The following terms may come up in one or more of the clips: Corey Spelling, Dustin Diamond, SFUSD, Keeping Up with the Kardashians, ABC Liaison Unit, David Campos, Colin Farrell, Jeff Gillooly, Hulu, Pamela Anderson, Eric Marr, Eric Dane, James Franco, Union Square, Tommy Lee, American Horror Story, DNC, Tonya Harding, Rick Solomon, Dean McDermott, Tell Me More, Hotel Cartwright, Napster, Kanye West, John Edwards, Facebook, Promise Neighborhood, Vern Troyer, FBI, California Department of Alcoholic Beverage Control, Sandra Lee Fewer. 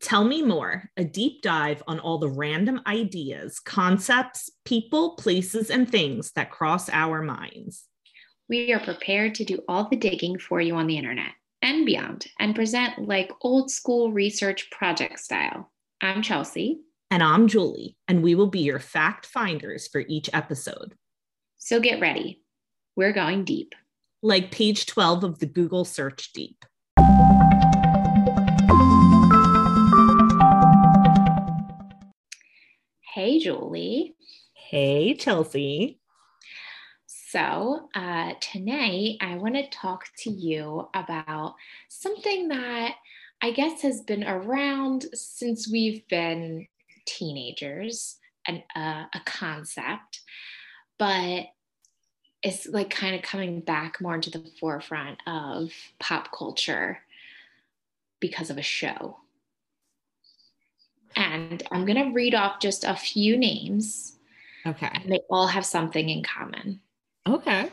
Tell Me More, a deep dive on all the random ideas, concepts, people, places, and things that cross our minds. We are prepared to do all the digging for you on the internet and beyond, and present like old school research project style. I'm Chelsea. And I'm Julie, and we will be your fact finders for each episode. So get ready. We're going deep. Like page 12 of the Google search deep. Hey, Julie. Hey, Chelsea. So tonight I want to talk to you about something that I guess has been around since we've been teenagers, a concept, but it's like kind of coming back more into the forefront of pop culture because of a show. And I'm going to read off just a few names. Okay. And they all have something in common. Okay.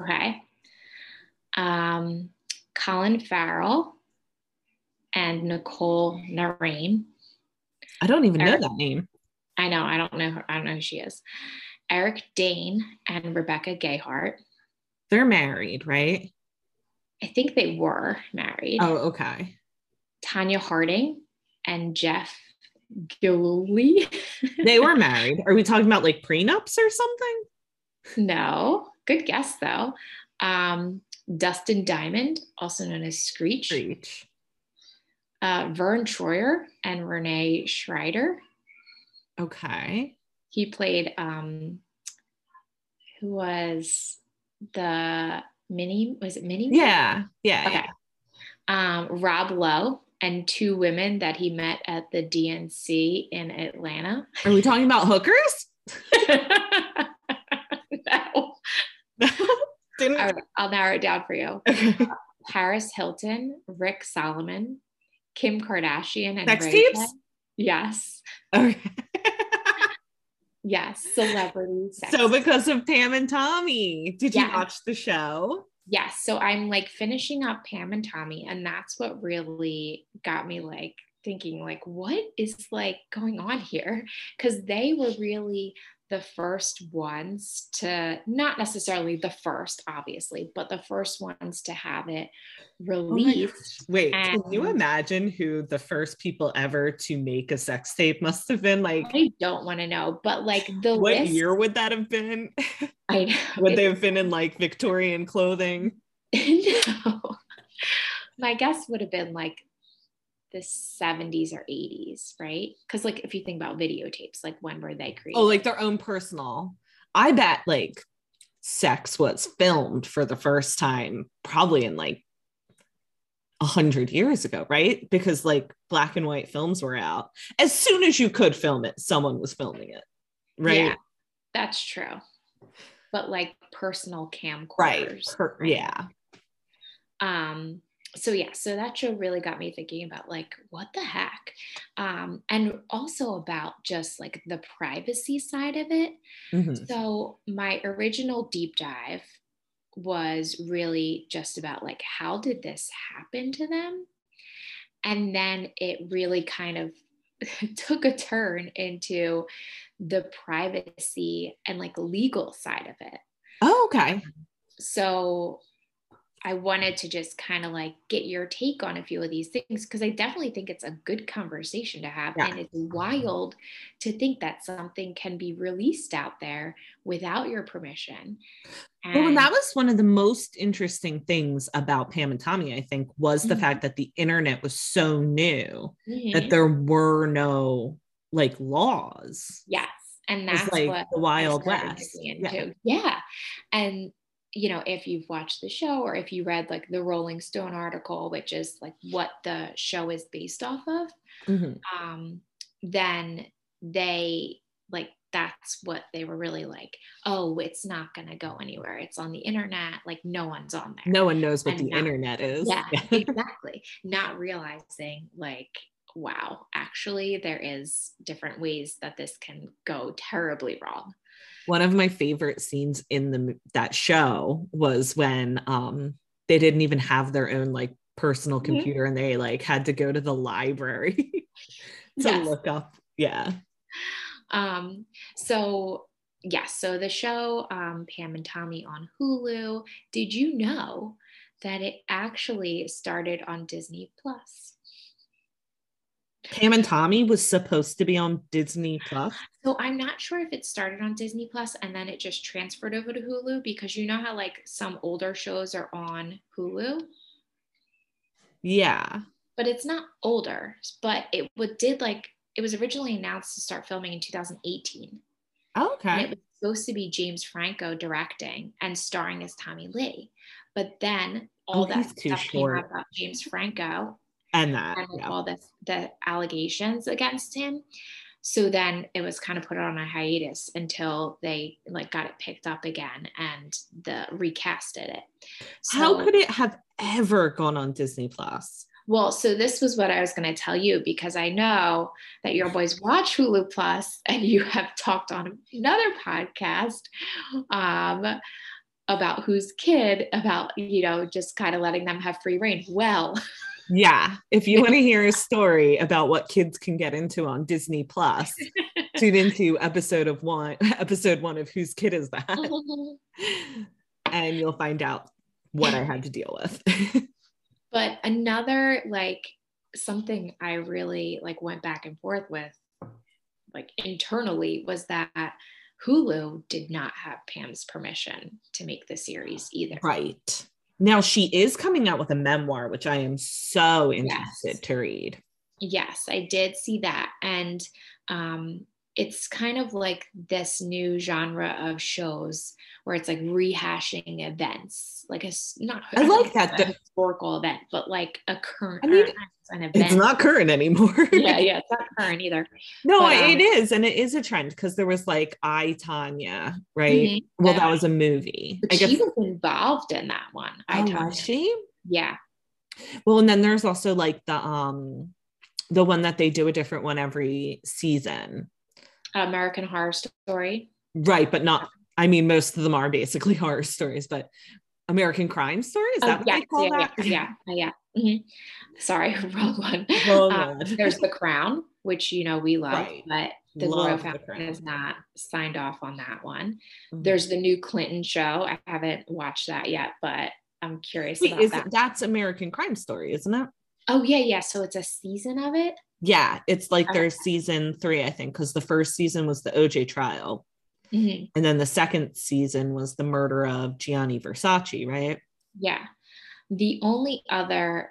Okay. Colin Farrell and Nicole Narain. I don't even know that name. I know. I don't know her. I don't know who she is. Eric Dane and Rebecca Gayhart. They're married, right? I think they were married. Oh, okay. Tonya Harding and Jeff Gillooly. They were married. Are we talking about like prenups or something? No. Good guess though. Dustin Diamond, also known as Screech. Vern Troyer and Renee Schreider. Okay. He played who was the Minnie? Was it Minnie? Yeah. Yeah. Okay. Yeah. Rob Lowe. And two women that he met at the DNC in Atlanta. Are we talking about hookers? No. Didn't. I'll narrow it down for you. Paris Hilton, Rick Solomon, Kim Kardashian, and Ray J. Yes. Okay. Yes, celebrity sex. So because of Pam and Tommy, did you watch the show? Yes. So I'm like finishing up Pam and Tommy, and that's what really got me like thinking like, what is like going on here? Because they were really the first ones to, not necessarily the first, obviously, but the first ones to have it released. Oh, wait, can you imagine who the first people ever to make a sex tape must have been? Like, I don't want to know, but like the what list, year would that have been? I know. Would they have been in like Victorian clothing? No. My guess would have been like the 70s or 80s, right? Because like if you think about videotapes, like when were they created? Oh, like their own personal. I bet like sex was filmed for the first time probably in like 100 years ago, right? Because like black and white films were out. As soon as you could film it, someone was filming it, right? Yeah, that's true. But like personal camcorders, right? Yeah. So that show really got me thinking about like, what the heck? And also about just like the privacy side of it. Mm-hmm. So my original deep dive was really just about like, how did this happen to them? And then it really kind of took a turn into the privacy and like legal side of it. Oh, okay. So I wanted to just kind of like get your take on a few of these things, because I definitely think it's a good conversation to have. Yeah. And it's wild to think that something can be released out there without your permission. Well, that was one of the most interesting things about Pam and Tommy, I think, was the mm-hmm. fact that the internet was so new mm-hmm. that there were no like laws. Yes. And that's like what the Wild West. Yeah. And you know, if you've watched the show or if you read like the Rolling Stone article, which is like what the show is based off of, mm-hmm. Then they like, that's what they were really like, oh, it's not going to go anywhere. It's on the internet. Like no one's on there. No one knows what internet is. Yeah, exactly. Not realizing like, wow, actually there is different ways that this can go terribly wrong. One of my favorite scenes in that show was when they didn't even have their own like personal computer, and they like had to go to the library yes. look up. Yeah. So the show, Pam and Tommy on Hulu, did you know that it actually started on Disney Plus? Pam and Tommy was supposed to be on Disney Plus. So I'm not sure if it started on Disney Plus and then it just transferred over to Hulu, because you know how like some older shows are on Hulu? Yeah. But it's not older, but it was originally announced to start filming in 2018. Oh, okay. And it was supposed to be James Franco directing and starring as Tommy Lee. But then all that stuff came out about James Franco. All the allegations against him. So then it was kind of put on a hiatus until they like got it picked up again and recasted it. So, how could it have ever gone on Disney Plus? Well, so this was what I was going to tell you, because I know that your boys watch Hulu Plus, and you have talked on another podcast about Whose Kid, about, you know, just kind of letting them have free reign. Well, yeah, if you want to hear a story about what kids can get into on Disney Plus, tune into episode one of Whose Kid Is That? And you'll find out what I had to deal with. But another, like, something I really like went back and forth with, like, internally, was that Hulu did not have Pam's permission to make the series either. Right. Now she is coming out with a memoir, which I am so interested to read. Yes, I did see that. And it's kind of like this new genre of shows where it's like rehashing events. Like a historical event, but like a current an event. It's not current anymore. yeah, it's not current either. No, but, it is. And it is a trend, because there was like I, Tonya, right? Mm-hmm. Well, that was a movie. But she was involved in that one. Was she? Yeah. Well, and then there's also like the one that they do a different one every season. American Horror Story. Right, but most of them are basically horror stories, but American Crime Story? Is that what they call that? Yeah. Mm-hmm. Sorry, wrong one. There's The Crown, which, you know, we love, right. But the royal family has not signed off on that one. Mm-hmm. There's the new Clinton show. I haven't watched that yet, but I'm curious about that. That's American Crime Story, isn't it? Oh, yeah. So it's a season of it? Yeah, it's like their season 3, I think, because the first season was the OJ trial. Mm-hmm. And then the second season was the murder of Gianni Versace, right? Yeah. The only other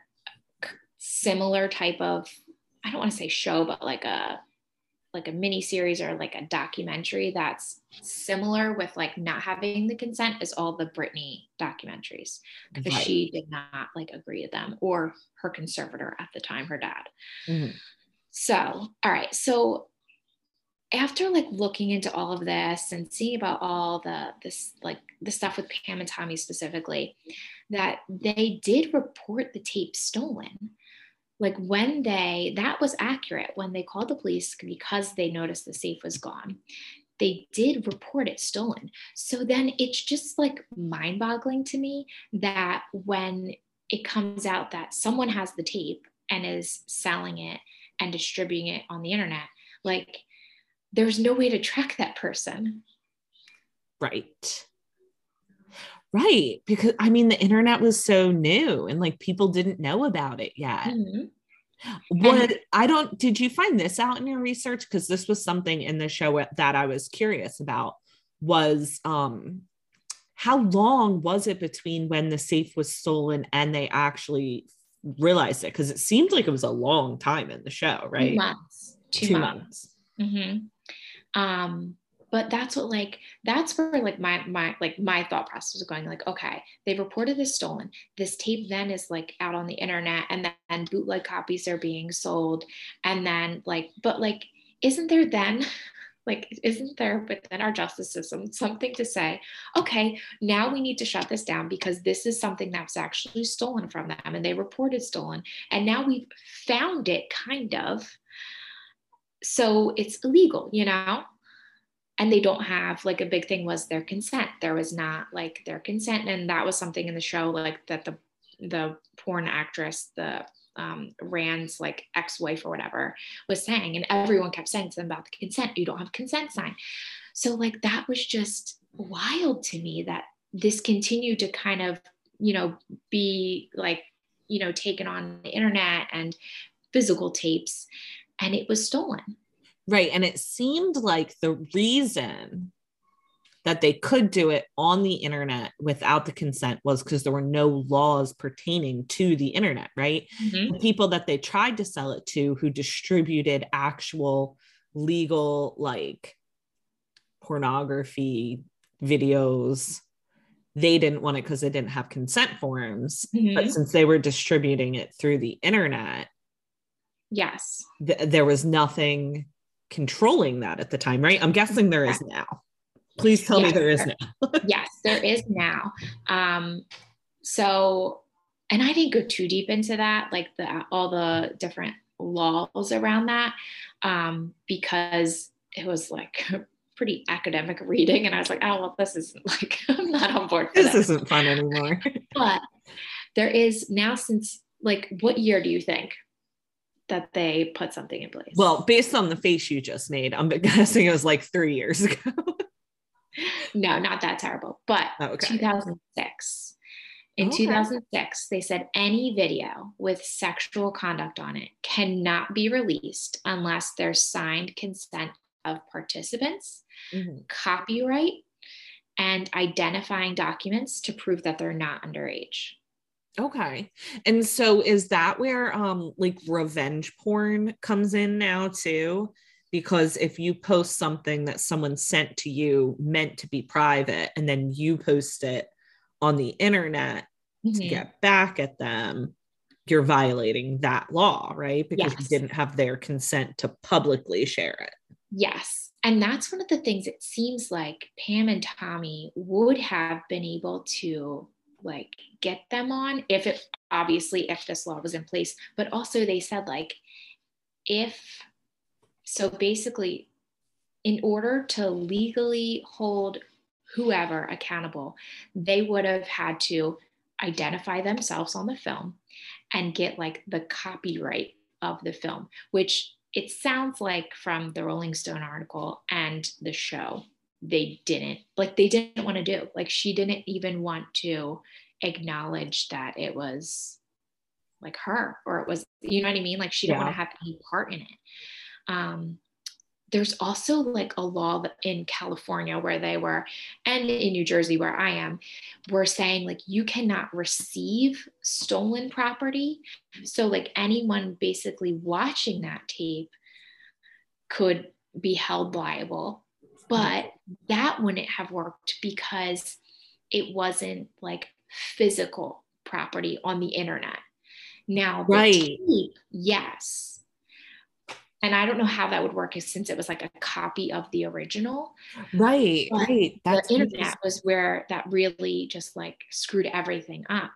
similar type of, I don't want to say show, but like a mini series or like a documentary that's similar with like not having the consent is all the Britney documentaries, because she did not like agree to them, or her conservator at the time, her dad. Mm-hmm. So, all right. So after like looking into all of this and seeing about all the stuff with Pam and Tommy specifically, that they did report the tape stolen. Like that was accurate when they called the police, because they noticed the safe was gone. They did report it stolen. So then it's just like mind boggling to me that when it comes out that someone has the tape and is selling it and distributing it on the internet, like there's no way to track that person. Right. Because I mean, the internet was so new and like people didn't know about it yet. Mm-hmm. Did you find this out in your research? Because this was something in the show that I was curious about, was how long was it between when the safe was stolen and they actually realized it? Because it seemed like it was a long time in the show, right? Two months. Mm-hmm. But that's what, like, that's where like my thought process was going, like, okay, they've reported this stolen. This tape then is like out on the internet, and then bootleg copies are being sold. And then like, but like, isn't there within our justice system something to say, okay, now we need to shut this down because this is something that was actually stolen from them and they reported stolen. And now we've found it, kind of. So it's illegal, you know? And they don't have, like, a big thing was their consent. There was not like their consent. And that was something in the show, like that the porn actress, the Rand's like ex-wife or whatever was saying, and everyone kept saying to them about the consent, you don't have consent sign. So like, that was just wild to me that this continued to kind of, you know, be like, you know, taken on the internet and physical tapes, and it was stolen. Right. And it seemed like the reason that they could do it on the internet without the consent was because there were no laws pertaining to the internet, right? Mm-hmm. The people that they tried to sell it to who distributed actual legal, like pornography videos, they didn't want it because they didn't have consent forms. Mm-hmm. But since they were distributing it through the internet, yes, there was nothing controlling that at the time, right? I'm guessing there is now. Please tell me there is now. Yes, there is now. So, and I didn't go too deep into that, like all the different laws around that, because it was like pretty academic reading. And I was like, oh, well, this isn't like, I'm not on board for this. This isn't fun anymore. But there is now, since like, what year do you think that they put something in place? Well, based on the face you just made, I'm guessing it was like 3 years ago. No, not that terrible, but 2006. In 2006, they said any video with sexual conduct on it cannot be released unless there's signed consent of participants, copyright, and identifying documents to prove that they're not underage. Okay. And so is that where like revenge porn comes in now too? Because if you post something that someone sent to you meant to be private, and then you post it on the internet to get back at them, you're violating that law, right? Because you didn't have their consent to publicly share it. Yes. And that's one of the things it seems like Pam and Tommy would have been able to like get them on if this law was in place. But also they said like, so basically, in order to legally hold whoever accountable, they would have had to identify themselves on the film and get like the copyright of the film, which it sounds like from the Rolling Stone article and the show, they didn't want to do. Like she didn't even want to acknowledge that it was like her, or it was, you know what I mean? Like she didn't want to have any part in it. There's also like a law in California where they were, and in New Jersey where I am, we're saying like, you cannot receive stolen property. So like anyone basically watching that tape could be held liable, but that wouldn't have worked because it wasn't like physical property on the internet. Now, right. The tape, yes. And I don't know how that would work since it was like a copy of the original. Right, but right. That's the internet was where that really just like screwed everything up.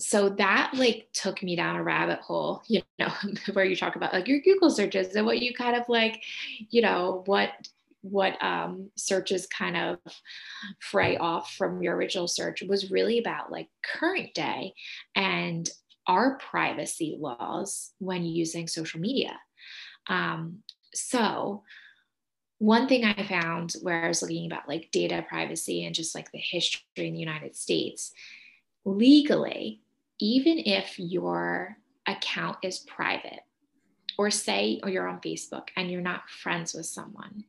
So that like took me down a rabbit hole, you know, where you talk about like your Google searches and what you kind of like, you know, what searches kind of fray off from your original search was really about like current day and our privacy laws when using social media. So one thing I found where I was looking about like data privacy and just like the history in the United States, legally, even if your account is private, or you're on Facebook and you're not friends with someone,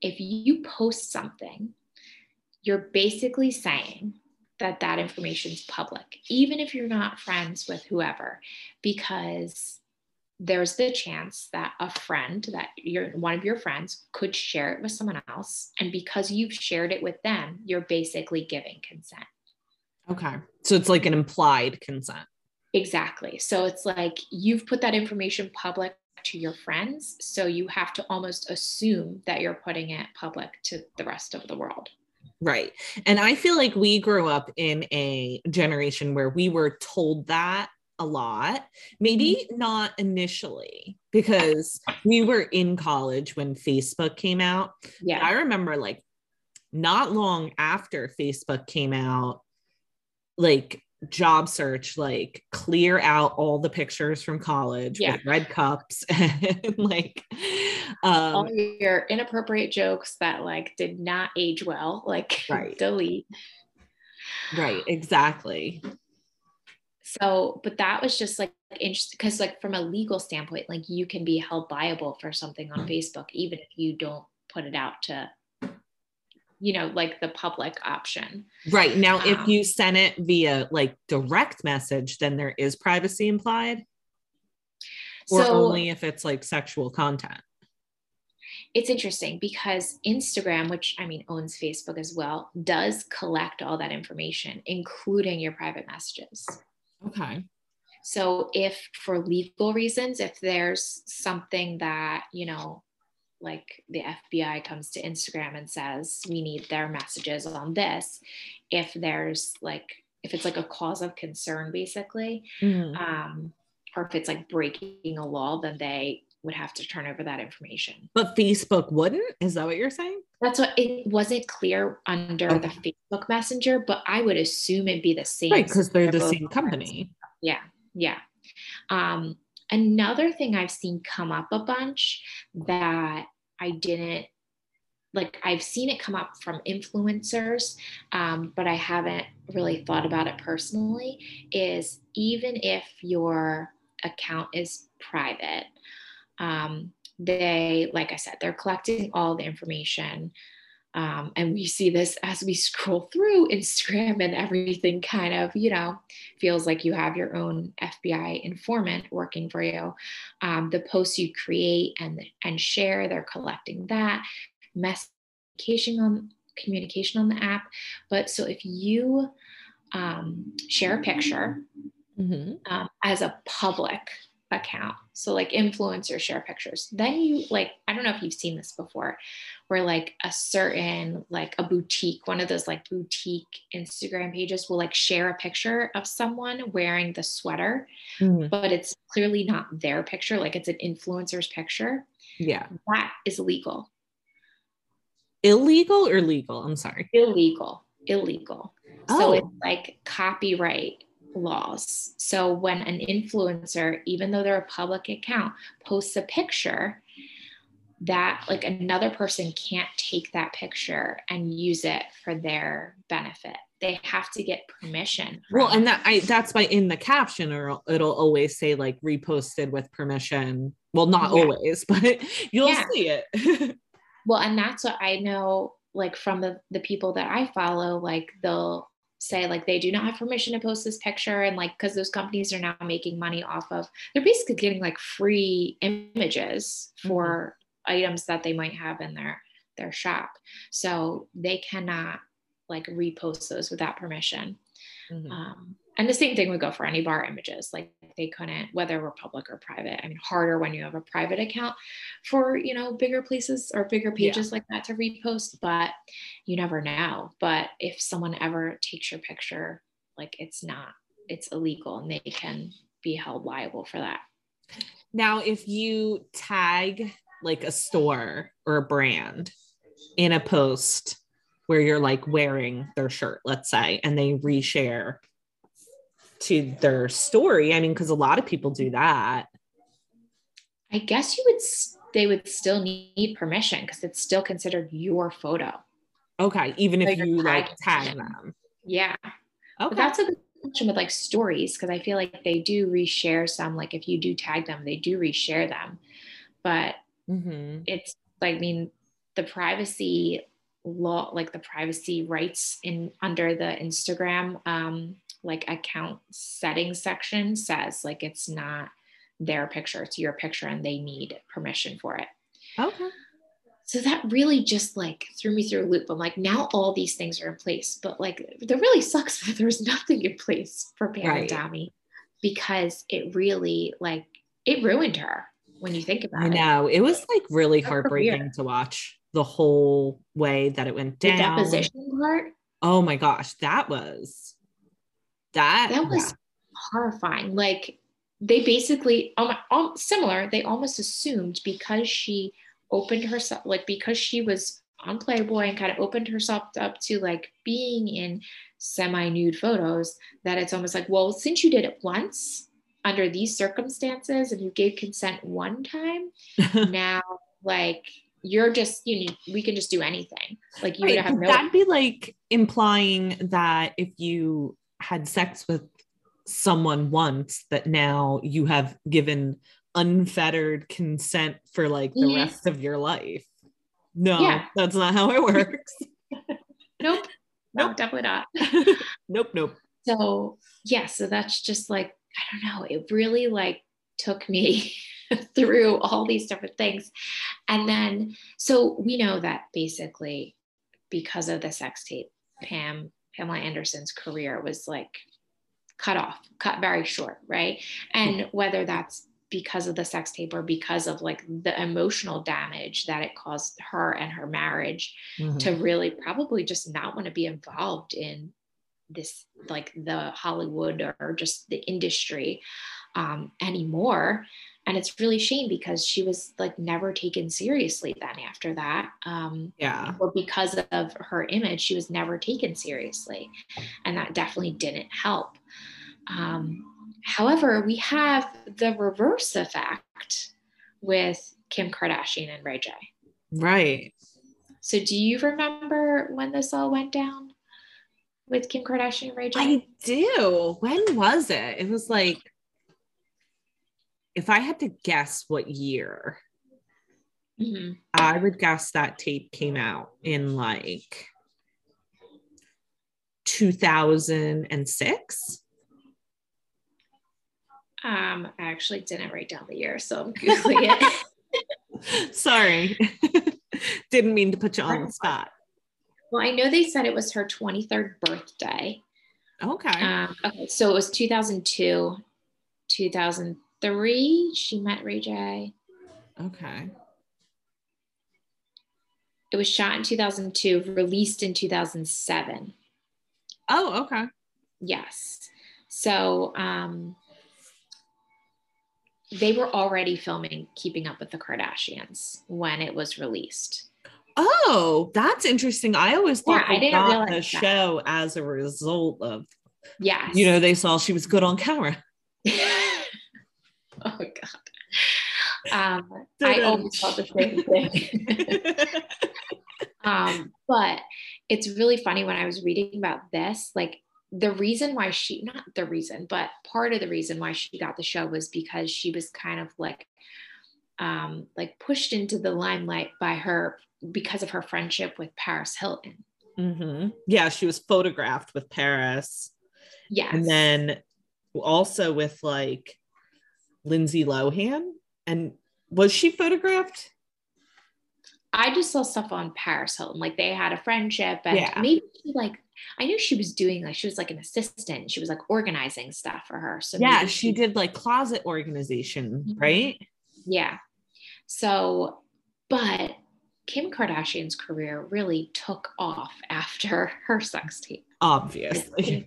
if you post something, you're basically saying that information's public, even if you're not friends with whoever, because there's the chance that a friend, one of your friends could share it with someone else. And because you've shared it with them, you're basically giving consent. Okay. So it's like an implied consent. Exactly. So it's like you've put that information public to your friends. So you have to almost assume that you're putting it public to the rest of the world. Right. And I feel like we grew up in a generation where we were told that a lot, maybe not initially, because we were in college when Facebook came out. Yeah. I remember like not long after Facebook came out, like job search, like clear out all the pictures from college with red cups and like all your inappropriate jokes that like did not age well, like delete. Right, exactly. So, but that was just like interesting because like from a legal standpoint, like you can be held liable for something on Facebook, even if you don't put it out to, you know, like the public option. Right. Now, if you send it via like direct message, then there is privacy implied, or so, only if it's like sexual content. It's interesting because Instagram, which I mean owns Facebook as well, does collect all that information, including your private messages. Okay. So if for legal reasons, if there's something that, you know, like the FBI comes to Instagram and says, we need their messages on this. If there's like, if it's like a cause of concern, basically, or if it's like breaking a law, then they would have to turn over that information. But Facebook wouldn't? Is that what you're saying? That's what it wasn't clear under the Facebook Messenger, but I would assume it'd be the same. Right, because they're the same company. Yeah, yeah. Another thing I've seen come up a bunch that I didn't, like I've seen it come up from influencers, but I haven't really thought about it personally, is even if your account is private, they, like I said, they're collecting all the information. And we see this as we scroll through Instagram and everything kind of, you know, feels like you have your own FBI informant working for you. The posts you create and share, they're collecting that communication on the app. But so if you share a picture as a public account, so like influencers share pictures, then you like, I don't know if you've seen this before, where like a certain, like a boutique, one of those like boutique Instagram pages will like share a picture of someone wearing the sweater, but it's clearly not their picture, like it's an influencer's picture. Yeah, that is illegal. Illegal or legal? I'm sorry. Illegal. Oh. So it's like copyright laws. So when an influencer, even though they're a public account, posts a picture, that like another person can't take that picture and use it for their benefit. They have to get permission. Well, and that's why in the caption it'll always say like reposted with permission. Well, not always, but you'll see it. Well, and that's what I know, like from the people that I follow, like they'll say like they do not have permission to post this picture, and like because those companies are now making money off of, they're basically getting like free images for items that they might have in their shop, so they cannot like repost those without permission. And the same thing would go for any bar images, like they couldn't, whether we're public or private. I mean, harder when you have a private account for, you know, bigger places or bigger pages like that to repost, but you never know. But if someone ever takes your picture, like it's illegal and they can be held liable for that. Now, if you tag like a store or a brand in a post where you're like wearing their shirt, let's say, and they reshare to their story, I mean, because a lot of people do that, I guess they would still need permission because it's still considered your photo. Okay, even so if you like tag them. Yeah. Okay. But that's a good question with like stories, because I feel like they do reshare some, like if you do tag them, they do reshare them. But it's like, I mean, the privacy law, like the privacy rights in under the Instagram like account settings section says like it's not their picture, it's your picture, and they need permission for it. Okay. So that really just like threw me through a loop. I'm like, now all these things are in place, but like that really sucks that there's nothing in place for Pam and Tommy, because it really like it ruined her when you think about it. I know. It was like really heartbreaking to watch the whole way that it went down. The deposition part. Oh my gosh, that was horrifying. Like they basically, similar, they almost assumed because she opened herself, like because she was on Playboy and kind of opened herself up to like being in semi-nude photos, that it's almost like, well, since you did it once under these circumstances and you gave consent one time, now like you're just, you know, we can just do anything. Like you would have no. That'd be like implying that if you had sex with someone once, that now you have given unfettered consent for like the rest of your life. No, that's not how it works. Nope, definitely not. Nope. So that's just like, I don't know, it really like took me through all these different things. And then, so we know that basically because of the sex tape, Pamela Anderson's career was like cut very short, right? And whether that's because of the sex tape or because of like the emotional damage that it caused her and her marriage to really probably just not want to be involved in this, like the Hollywood or just the industry anymore. And it's really a shame because she was like never taken seriously then after that. Or because of her image, she was never taken seriously. And that definitely didn't help. However, we have the reverse effect with Kim Kardashian and Ray J. Right. So do you remember when this all went down with Kim Kardashian and Ray J? I do. When was it? It was like, if I had to guess what year, I would guess that tape came out in like 2006. I actually didn't write down the year, so I'm Googling it. Sorry. Didn't mean to put you on the spot. Well, I know they said it was her 23rd birthday. Okay. So it was 2002, 2003, she met Ray J. Okay. It was shot in 2002, released in 2007. Oh, okay. Yes. So, they were already filming Keeping Up with the Kardashians when it was released. Oh, that's interesting. I always thought I didn't realize the show that as a result of, you know, they saw she was good on camera. Oh, God. I always thought the same thing. But it's really funny when I was reading about this, like, the reason why she, not the reason, but part of the reason why she got the show was because she was kind of like pushed into the limelight by her, because of her friendship with Paris Hilton. Yeah, she was photographed with Paris. Yes. And then also with like Lindsay Lohan. And was she photographed? I just saw stuff on Paris Hilton. Like they had a friendship and maybe like, I knew she was doing like, she was like an assistant. She was like organizing stuff for her. So yeah, she did like closet organization, right? Yeah. So, but Kim Kardashian's career really took off after her sex tape. Obviously.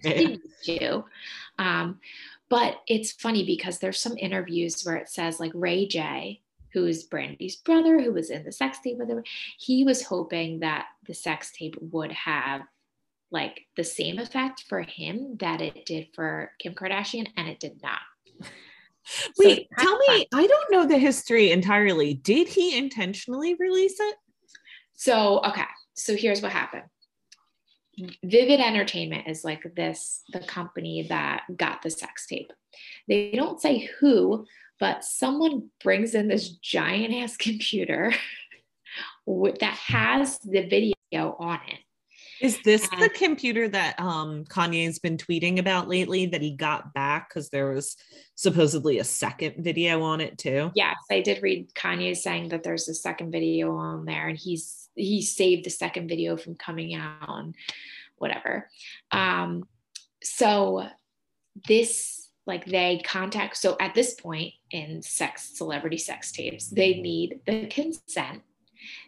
But it's funny because there's some interviews where it says like Ray J, who is Brandy's brother, who was in the sex tape with him, he was hoping that the sex tape would have like the same effect for him that it did for Kim Kardashian, and it did not. Wait, so tell me, I don't know the history entirely. Did he intentionally release it? So, okay. So here's what happened. Vivid Entertainment is like this, the company that got the sex tape. They don't say who, but someone brings in this giant ass computer that has the video on it. Is this the computer that Kanye's been tweeting about lately that he got back because there was supposedly a second video on it too? Yes, I did read Kanye saying that there's a second video on there and he saved the second video from coming out and whatever. So this, like they contact, so at this point in celebrity sex tapes, they need the consent.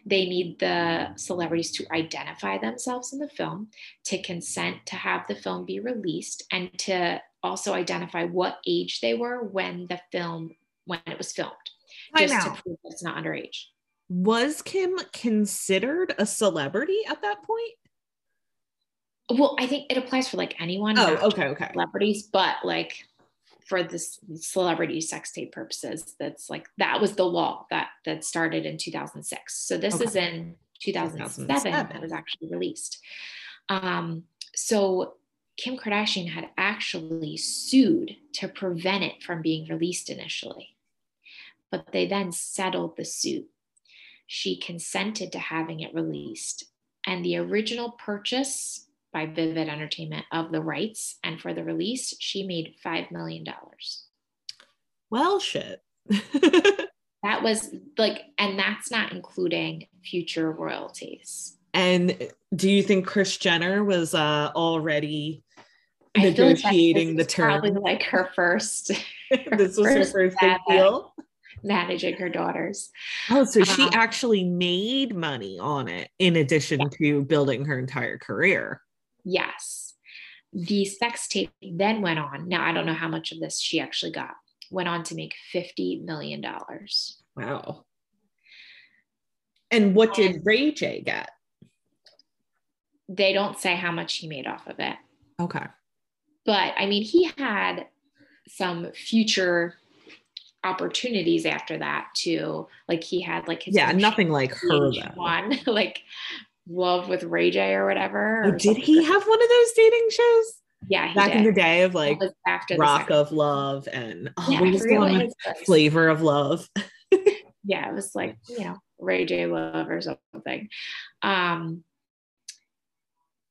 They need the celebrities to identify themselves in the film, to consent to have the film be released, and to also identify what age they were when it was filmed, just to prove it's not underage. was Kim considered a celebrity at that point? Well, I think it applies for like anyone. Oh, okay. Celebrities, but like for this celebrity sex tape purposes, that's like, that was the law that started in 2006. So this is in 2007 that was actually released. So Kim Kardashian had actually sued to prevent it from being released initially, but they then settled the suit. She consented to having it released, and the original purchase by Vivid Entertainment of the rights and for the release, she made $5 million. Well, shit. That was like, and that's not including future royalties. And do you think Kris Jenner was already negotiating the term? Probably like her first. This was her first big deal. Managing her daughters. Oh, so she actually made money on it in addition to building her entire career. Yes. The sex tape then went on. Now, I don't know how much of this she actually got. Went on to make $50 million. Wow. And what did Ray J get? They don't say how much he made off of it. Okay. But I mean, he had some future opportunities after that too. Like he had like his nothing like her though. One like Love with Ray J or whatever. Did he have one of those dating shows? Yeah, he back did. In the day of like after Rock of Love and Flavor of Love. Yeah, it was like Ray J Love or something.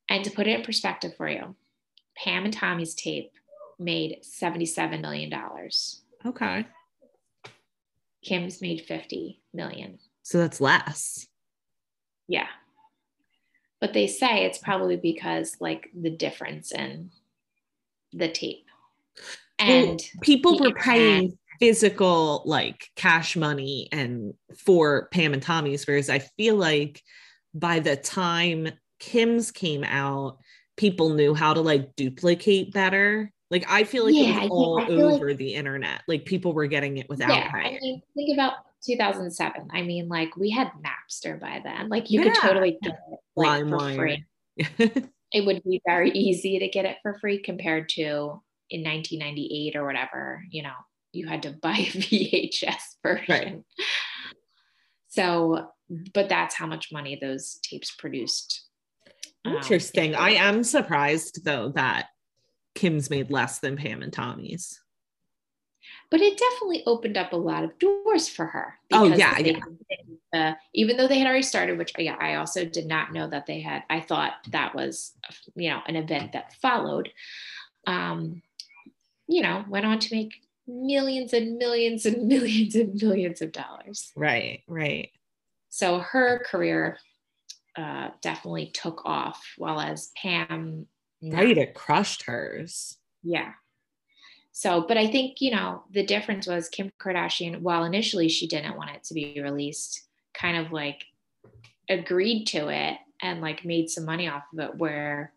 And to put it in perspective for you, Pam and Tommy's tape made $77 million. Okay. Kim's made $50 million. So that's less. Yeah. But they say it's probably because like the difference in the tape. And well, people were paying physical like cash money and for Pam and Tommy's, whereas I feel like by the time Kim's came out, people knew how to like duplicate better. Like I feel like it was all over like, the internet. Like people were getting it without paying. I mean, think about 2007. I mean, like we had Napster by then. Like you could totally get it like, for free. It would be very easy to get it for free compared to in 1998 or whatever. You know, you had to buy a VHS version. Right. So, but that's how much money those tapes produced. Interesting. I am surprised though that Kim's made less than Pam and Tommy's. But it definitely opened up a lot of doors for her. Oh, yeah. Even though they had already started, which I also did not know that they had. I thought that was, an event that followed. Went on to make millions and millions and millions and millions of dollars. Right. So her career definitely took off, while as Pam... Right, it crushed hers. Yeah. So, but I think, the difference was Kim Kardashian, while initially she didn't want it to be released, kind of like agreed to it and like made some money off of it where.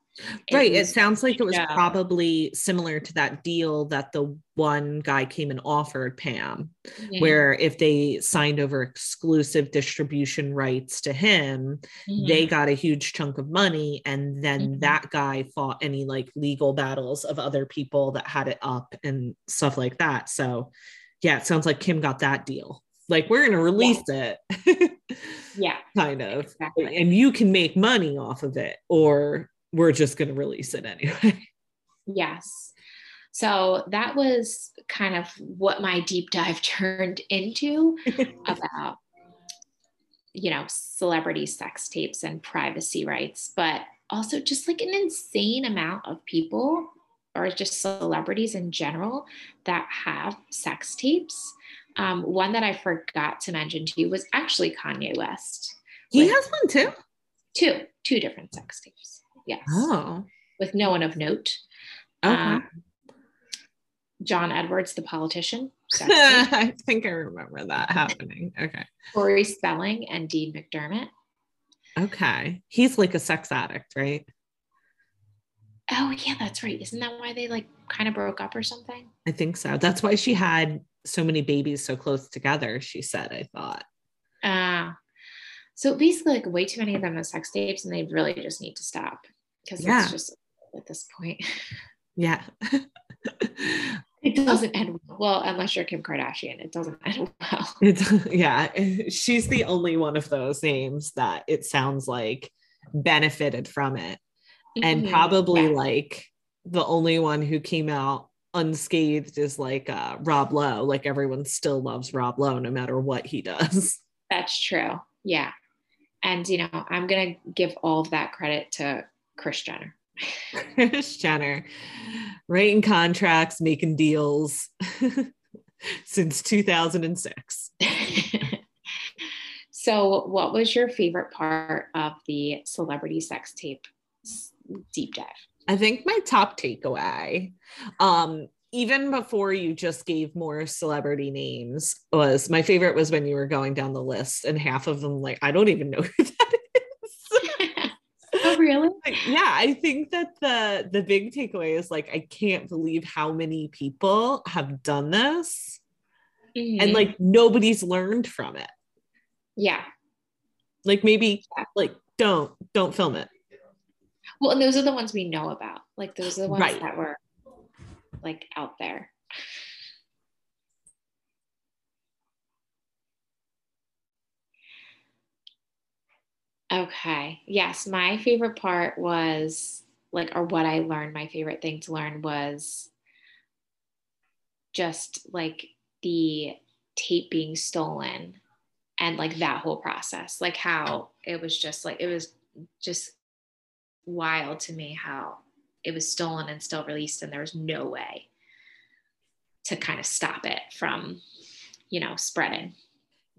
Right. It sounds like it was probably similar to that deal that the one guy came and offered Pam, where if they signed over exclusive distribution rights to him, they got a huge chunk of money. And then that guy fought any like legal battles of other people that had it up and stuff like that. So yeah, it sounds like Kim got that deal. Like we're going to release it. Yeah. Kind of. Exactly. And you can make money off of it, or we're just going to release it anyway. Yes. So that was kind of what my deep dive turned into about, celebrity sex tapes and privacy rights, but also just like an insane amount of people or just celebrities in general that have sex tapes. One that I forgot to mention to you was actually Kanye West. He has one too? Two different sex tapes. Yes. Oh. With no one of note. Okay. John Edwards, the politician. I think I remember that happening. Okay. Corey Spelling and Dean McDermott. Okay. He's like a sex addict, right? Oh, yeah, that's right. Isn't that why they like kind of broke up or something? I think so. That's why she had so many babies so close together, she said, I thought. So basically, like, way too many of them are sex tapes, and they really just need to stop, because it's just at this point. Yeah. It doesn't end well, unless you're Kim Kardashian. It doesn't end well. She's the only one of those names that it sounds like benefited from it. And probably like the only one who came out unscathed is like Rob Lowe. Like, everyone still loves Rob Lowe no matter what he does. That's true. Yeah. And, you know, I'm going to give all of that credit to Kris Jenner. Kris Jenner, writing contracts, making deals since 2006. So what was your favorite part of the celebrity sex tape deep dive? I think my top takeaway, even before you just gave more celebrity names, was my favorite was when you were going down the list and half of them, like, I don't even know who that is. Really? Yeah, I think that the big takeaway is, like, I can't believe how many people have done this and, like, nobody's learned from it. Yeah. Like, maybe like don't film it. Well, and those are the ones we know about. Like, those are the ones that were, like, out there. Okay. Yes. My favorite part was, like, or what I learned, my favorite thing to learn was just, like, the tape being stolen and, like, that whole process, like, how it was just, like, it was just wild to me how it was stolen and still released, and there was no way to kind of stop it from, you know, spreading.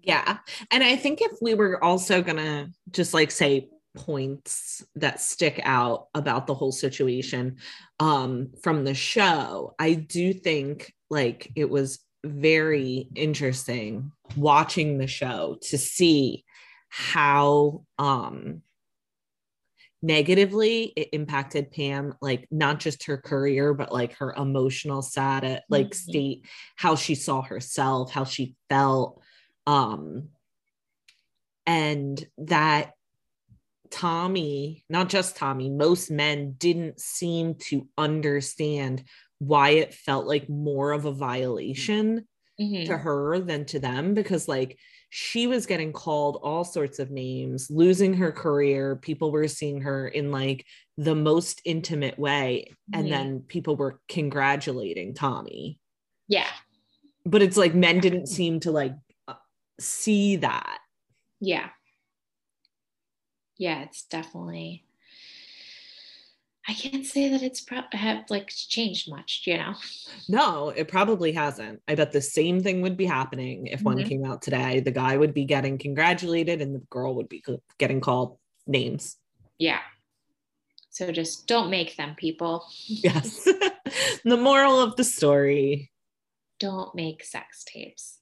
Yeah. And I think if we were also going to just, like, say points that stick out about the whole situation from the show, I do think, like, it was very interesting watching the show to see how negatively it impacted Pam, like, not just her career, but, like, her emotional state, like, state, how she saw herself, how she felt. And that Tommy, not just Tommy, most men didn't seem to understand why it felt like more of a violation to her than to them, because, like, she was getting called all sorts of names, losing her career. People were seeing her in, like, the most intimate way. And then people were congratulating Tommy. Yeah. But it's like, men didn't seem to, like, see that. Yeah It's definitely, I can't say that it's like changed much, you know. No, it probably hasn't. I bet the same thing would be happening if one came out today. The guy would be getting congratulated and the girl would be getting called names. Yeah. So just don't make them, people. Yes. The moral of the story, don't make sex tapes.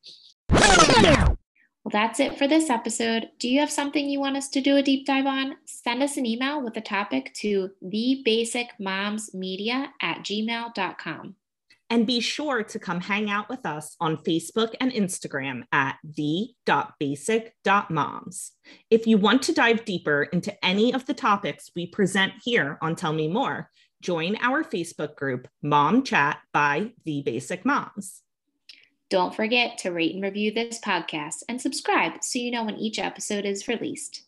Well, that's it for this episode. Do you have something you want us to do a deep dive on? Send us an email with a topic to thebasicmomsmedia@gmail.com. And be sure to come hang out with us on Facebook and Instagram at the.basic.moms. If you want to dive deeper into any of the topics we present here on Tell Me More, join our Facebook group, Mom Chat by The Basic Moms. Don't forget to rate and review this podcast and subscribe so you know when each episode is released.